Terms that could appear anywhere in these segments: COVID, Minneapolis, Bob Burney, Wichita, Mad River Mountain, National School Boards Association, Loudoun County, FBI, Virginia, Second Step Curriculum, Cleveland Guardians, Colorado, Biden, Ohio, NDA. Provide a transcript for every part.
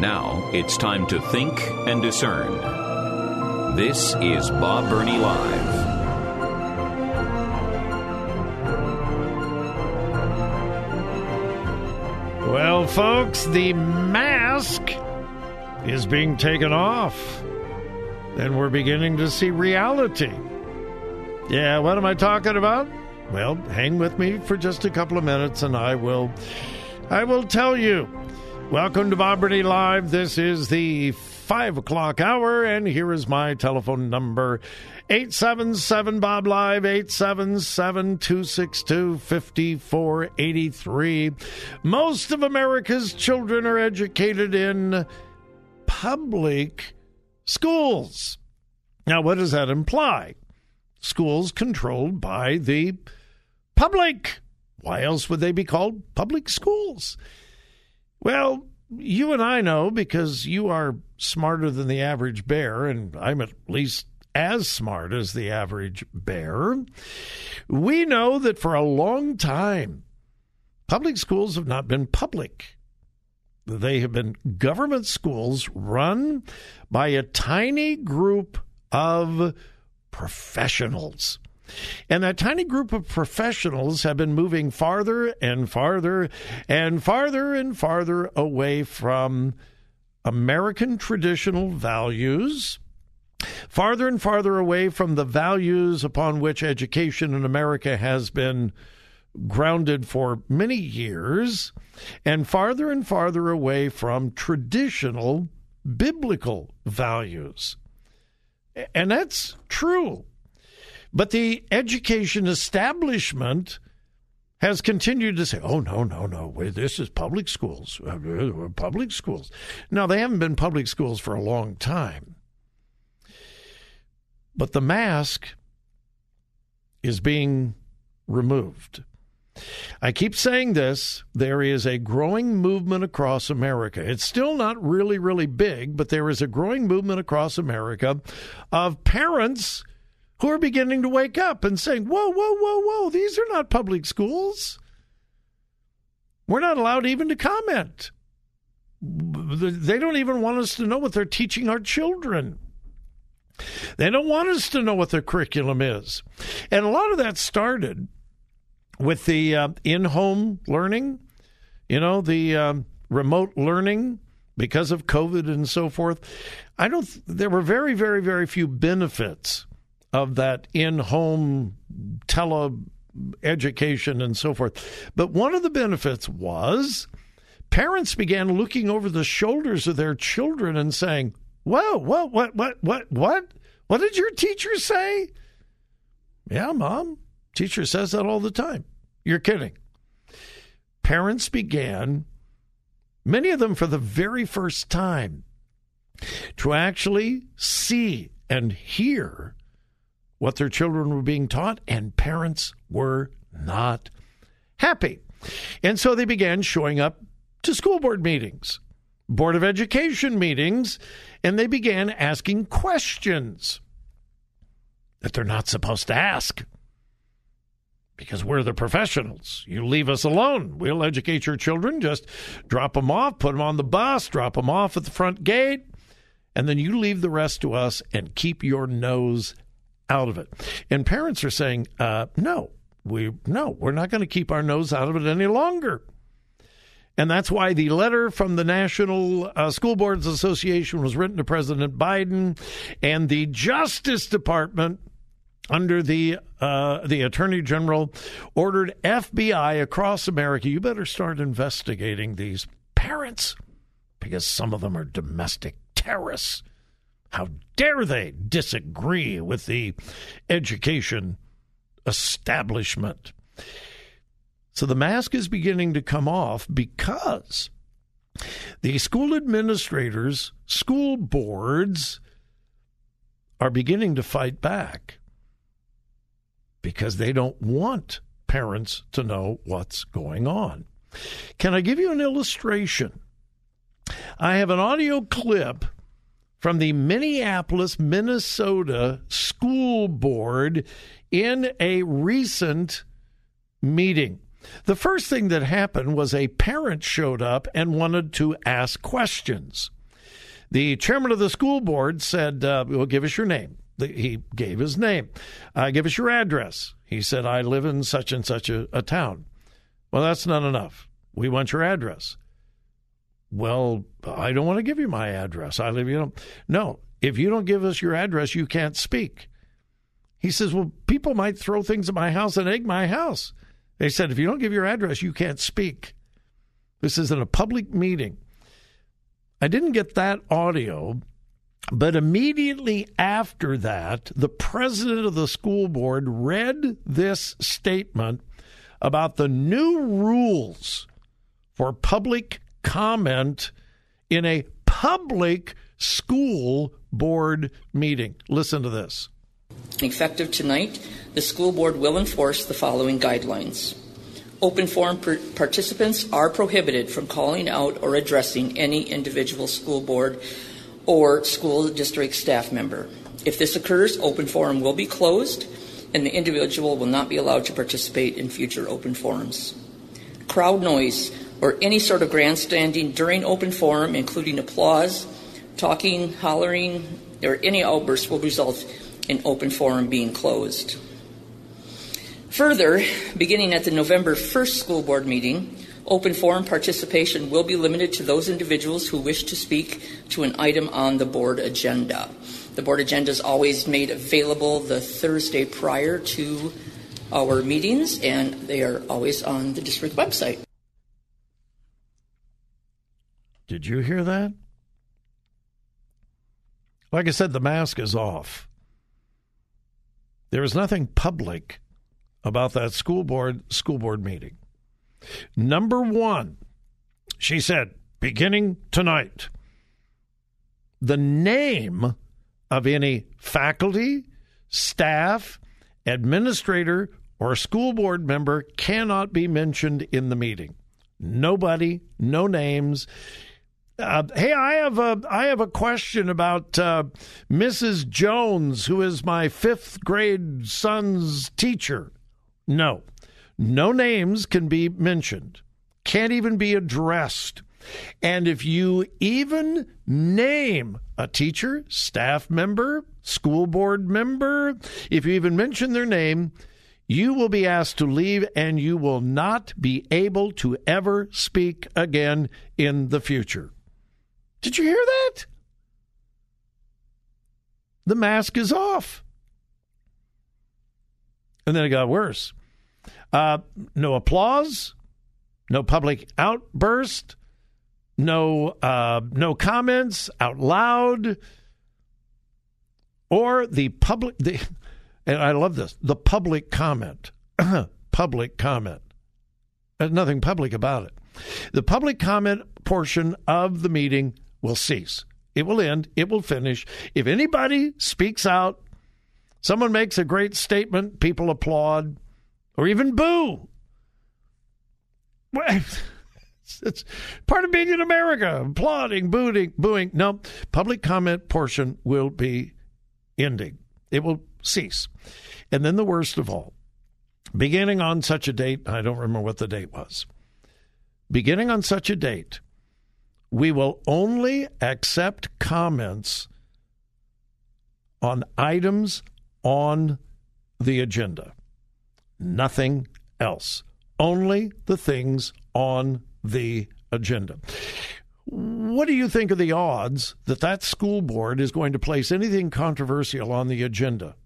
Now it's time to think and discern. This is Bob Burney Live. Well, folks, the mask is being taken off, and we're beginning to see reality. Yeah, what am I talking about? Well, hang with me for just a couple of minutes, and I will tell you. Welcome to Bob Burney Live. This is the 5 o'clock hour, and here is my telephone number, 877-BOB-LIVE, 877-262-5483. Most of America's children are educated in public schools. Now, what does that imply? Schools controlled by the public. Why else would they be called public schools? Well, you and I know, because you are smarter than the average bear, and I'm at least as smart as the average bear. We know that for a long time, public schools have not been public. They have been government schools run by a tiny group of professionals. And that tiny group of professionals have been moving farther and farther and farther and farther away from American traditional values, farther and farther away from the values upon which education in America has been grounded for many years, and farther away from traditional biblical values. And that's true. But the education establishment has continued to say, oh, no, this is public schools. We're public schools. Now, they haven't been public schools for a long time. But the mask is being removed. I keep saying this. There is a growing movement across America. It's still not really, really big, but there is a growing movement across America of parents who are beginning to wake up and saying, whoa, these are not public schools. We're not allowed even to comment. They don't even want us to know what they're teaching our children. They don't want us to know what their curriculum is. And a lot of that started with the in-home learning, the remote learning because of COVID and so forth. There were very, very, very few benefits of that in-home tele-education and so forth. But one of the benefits was parents began looking over the shoulders of their children and saying, whoa, what? What did your teacher say? Yeah, Mom, teacher says that all the time. You're kidding. Parents began, many of them for the very first time, to actually see and hear what their children were being taught, and parents were not happy. And so they began showing up to school board meetings, Board of Education meetings, and they began asking questions that they're not supposed to ask because we're the professionals. You leave us alone. We'll educate your children. Just drop them off, put them on the bus, drop them off at the front gate, and then you leave the rest to us and keep your nose out of it. And parents are saying, no, we're not going to keep our nose out of it any longer. And that's why the letter from the National School Boards Association was written to President Biden, and the Justice Department, under the Attorney General, ordered FBI across America, you better start investigating these parents, because some of them are domestic terrorists. How dare they disagree with the education establishment? So the mask is beginning to come off because The school administrators, school boards are beginning to fight back because they don't want parents to know what's going on. Can I give you an illustration? I have an audio clip from the Minneapolis, Minnesota School Board in a recent meeting. The first thing that happened was a parent showed up and wanted to ask questions. The chairman of the school board said, well, give us your name. He gave his name. Give us your address. He said, I live in such and such a town. Well, that's not enough. We want your address. Well, I don't want to give you my address. I live, No, if you don't give us your address, you can't speak. He says, well, people might throw things at my house and egg my house. They said, if you don't give your address, you can't speak. This is in a public meeting. I didn't get that audio, but immediately after that, the president of the school board read this statement about the new rules for public comment in a public school board meeting. Listen to this. Effective tonight, the school board will enforce the following guidelines. Open forum participants are prohibited from calling out or addressing any individual school board or school district staff member. If this occurs, open forum will be closed and the individual will not be allowed to participate in future open forums. Crowd noise or any sort of grandstanding during open forum, including applause, talking, hollering, or any outburst will result in open forum being closed. Further, beginning at the November 1st school board meeting, open forum participation will be limited to those individuals who wish to speak to an item on the board agenda. The board agenda is always made available the Thursday prior to our meetings, and they are always on the district website. Did you hear that? Like I said, the mask is off. There is nothing public about that school board meeting. Number one, she said, beginning tonight, the name of any faculty, staff, administrator, or school board member cannot be mentioned in the meeting. Nobody, no names. Hey, I have a question about Mrs. Jones, who is my fifth grade son's teacher. No names can be mentioned. Can't even be addressed. And if you even name a teacher, staff member, school board member, if you even mention their name, you will be asked to leave and you will not be able to ever speak again in the future. Did you hear that? The mask is off. And then it got worse. No applause, no public outburst, no comments out loud, or the public, and I love this, the public comment. Public comment. There's nothing public about it. The public comment portion of the meeting will cease. It will end. It will finish. If anybody speaks out, someone makes a great statement, people applaud, or even boo. It's part of being in America, applauding, booing. No, public comment portion will be ending. It will cease. And then the worst of all, beginning on such a date, I don't remember what the date was, beginning on such a date, we will only accept comments on items on the agenda. Nothing else. Only the things on the agenda. What do you think of the odds that that school board is going to place anything controversial on the agenda?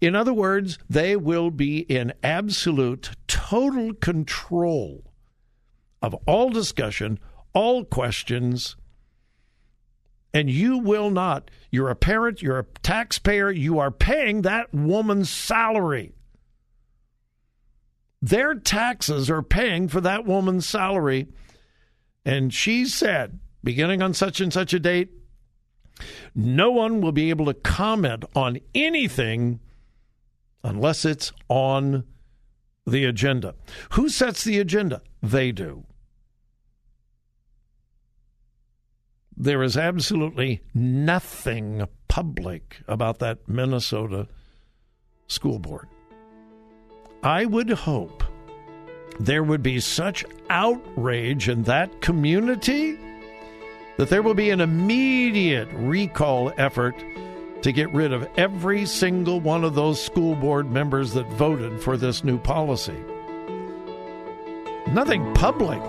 In other words, they will be in absolute, total control of all discussion, all questions, and you will not. You're a parent, you're a taxpayer, you are paying that woman's salary. Their taxes are paying for that woman's salary, And she said, beginning on such and such a date, no one will be able to comment on anything unless it's on the agenda. Who sets the agenda? They do. There is absolutely nothing public about that Minnesota school board. I would hope there would be such outrage in that community that there will be an immediate recall effort to get rid of every single one of those school board members that voted for this new policy. Nothing public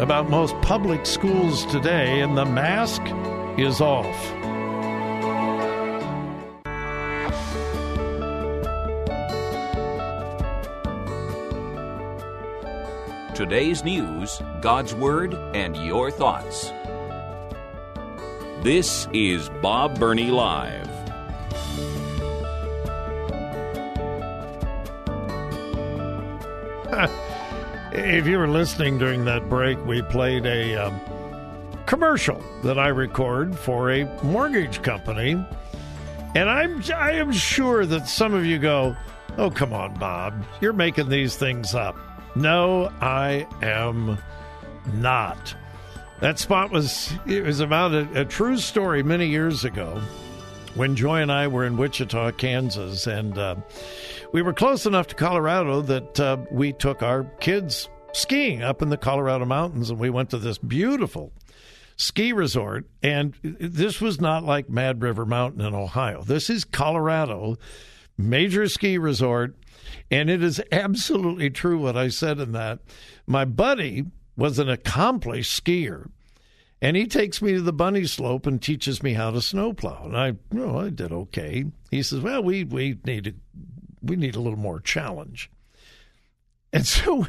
about most public schools today, and the mask is off. Today's news, God's Word, and your thoughts. This is Bob Burney Live. If you were listening during that break, we played a commercial that I record for a mortgage company. And I am sure that some of you go, oh, come on, Bob, you're making these things up. No, I am not. That spot was about a true story many years ago when Joy and I were in Wichita, Kansas, and we were close enough to Colorado that we took our kids skiing up in the Colorado mountains, and we went to this beautiful ski resort, and this was not like Mad River Mountain in Ohio. This is Colorado, major ski resort. And it is absolutely true what I said in that. My buddy was an accomplished skier, and he takes me to the bunny slope and teaches me how to snowplow. And I did okay. He says, well, we need a little more challenge. And so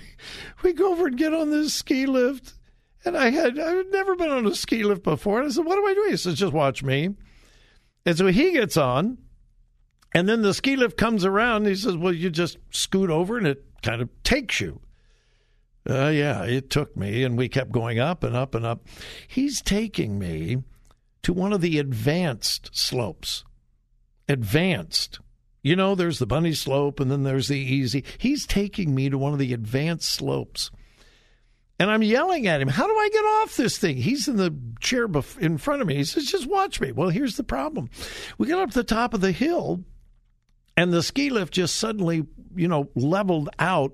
we go over and get on this ski lift. And I had never been on a ski lift before. And I said, what do I do? He says, just watch me. And so he gets on. And then the ski lift comes around, and he says, well, you just scoot over, and it kind of takes you. It took me, and we kept going up and up and up. He's taking me to one of the advanced slopes. Advanced. You know, there's the bunny slope, and then there's the easy. He's taking me to one of the advanced slopes. And I'm yelling at him, how do I get off this thing? He's in the chair in front of me. He says, just watch me. Well, here's the problem. We got up to the top of the hill, and the ski lift just suddenly, leveled out.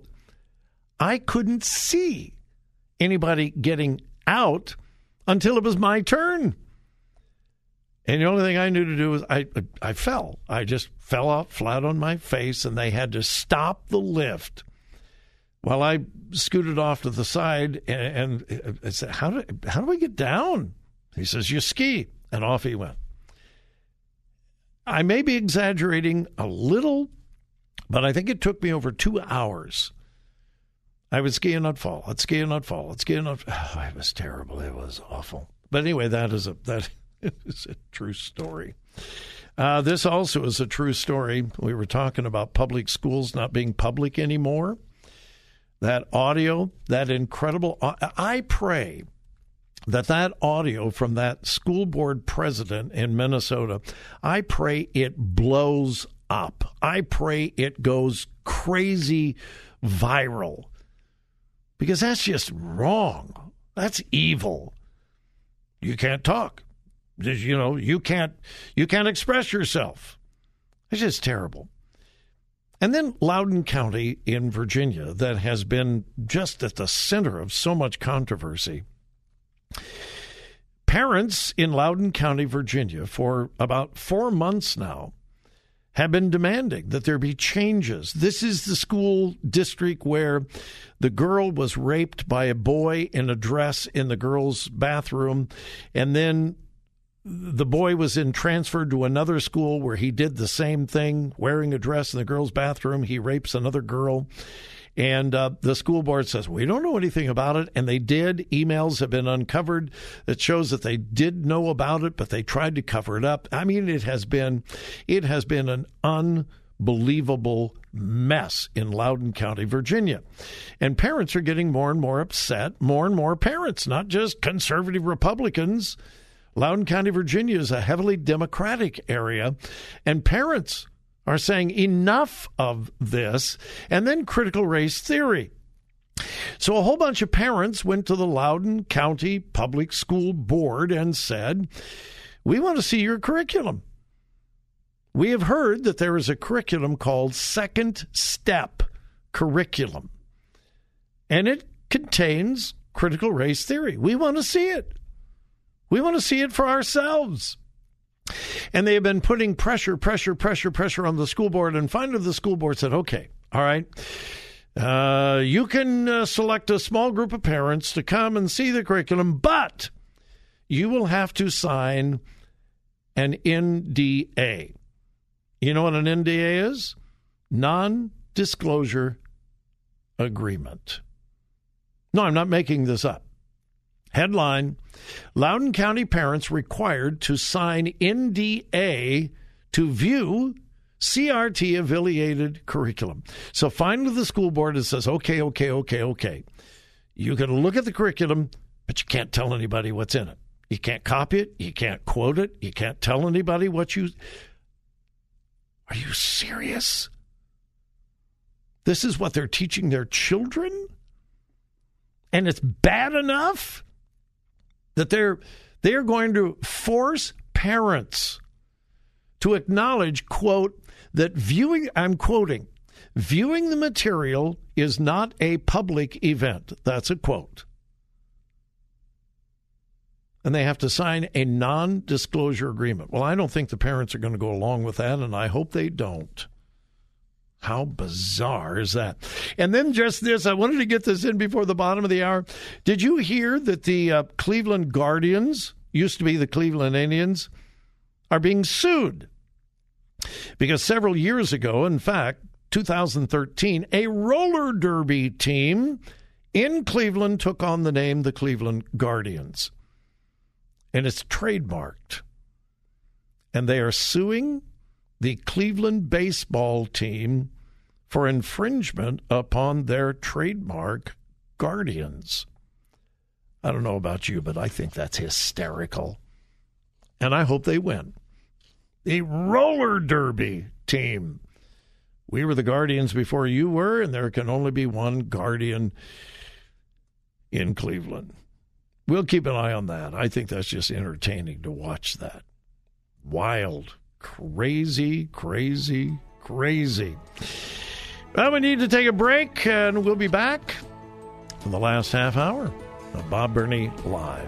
I couldn't see anybody getting out until it was my turn. And the only thing I knew to do was I fell. I just fell out flat on my face, and they had to stop the lift while I scooted off to the side. And I said, how do I get down? He says, you ski. And off he went. I may be exaggerating a little, but I think it took me over 2 hours. I would ski and not fall. I'd ski and not fall. I'd ski and not fall. Oh, it was terrible. It was awful. But anyway, that is a true story. This also is a true story. We were talking about public schools not being public anymore. That audio, that incredible, I pray that audio from that school board president in Minnesota, I pray it blows up. I pray it goes crazy viral, because that's just wrong. That's evil. You can't talk. You can't express yourself. It's just terrible. And then Loudoun County in Virginia, that has been just at the center of so much controversy. Parents in Loudoun County, Virginia, for about 4 months now, have been demanding that there be changes. This is the school district where the girl was raped by a boy in a dress in the girl's bathroom, and then the boy was transferred to another school where he did the same thing, wearing a dress in the girl's bathroom. He rapes another girl. And the school board says, we don't know anything about it. And they did. Emails have been uncovered that shows that they did know about it, but they tried to cover it up. I mean, it has been an unbelievable unbelievable mess in Loudoun County, Virginia. And parents are getting more and more upset, more and more parents, not just conservative Republicans. Loudoun County, Virginia is a heavily Democratic area, and parents are saying enough of this, and then critical race theory. So a whole bunch of parents went to the Loudoun County Public School Board and said, we want to see your curriculum. We have heard that there is a curriculum called Second Step Curriculum, and it contains critical race theory. We want to see it. We want to see it for ourselves. And they have been putting pressure on the school board. And finally, the school board said, okay, all right, you can select a small group of parents to come and see the curriculum, but you will have to sign an NDA. You know what an NDA is? Non-disclosure agreement. No, I'm not making this up. Headline, Loudoun County parents required to sign NDA to view CRT-affiliated curriculum. So finally the school board says, okay. You can look at the curriculum, but you can't tell anybody what's in it. You can't copy it. You can't quote it. You can't tell anybody what you... Are you serious? This is what they're teaching their children? And it's bad enough that they're going to force parents to acknowledge, quote, that viewing, I'm quoting, viewing the material is not a public event. That's a quote. And they have to sign a non-disclosure agreement. Well, I don't think the parents are going to go along with that, and I hope they don't. How bizarre is that? And then just this, I wanted to get this in before the bottom of the hour. Did you hear that the Cleveland Guardians, used to be the Cleveland Indians, are being sued? Because several years ago, in fact, 2013, a roller derby team in Cleveland took on the name the Cleveland Guardians. And it's trademarked. And they are suing the Cleveland baseball team for infringement upon their trademark Guardians. I don't know about you, but I think that's hysterical. And I hope they win. The roller derby team. We were the Guardians before you were, and there can only be one Guardian in Cleveland. We'll keep an eye on that. I think that's just entertaining to watch that. Wild. Crazy. Well, we need to take a break, and we'll be back for the last half hour of Bob Burney Live.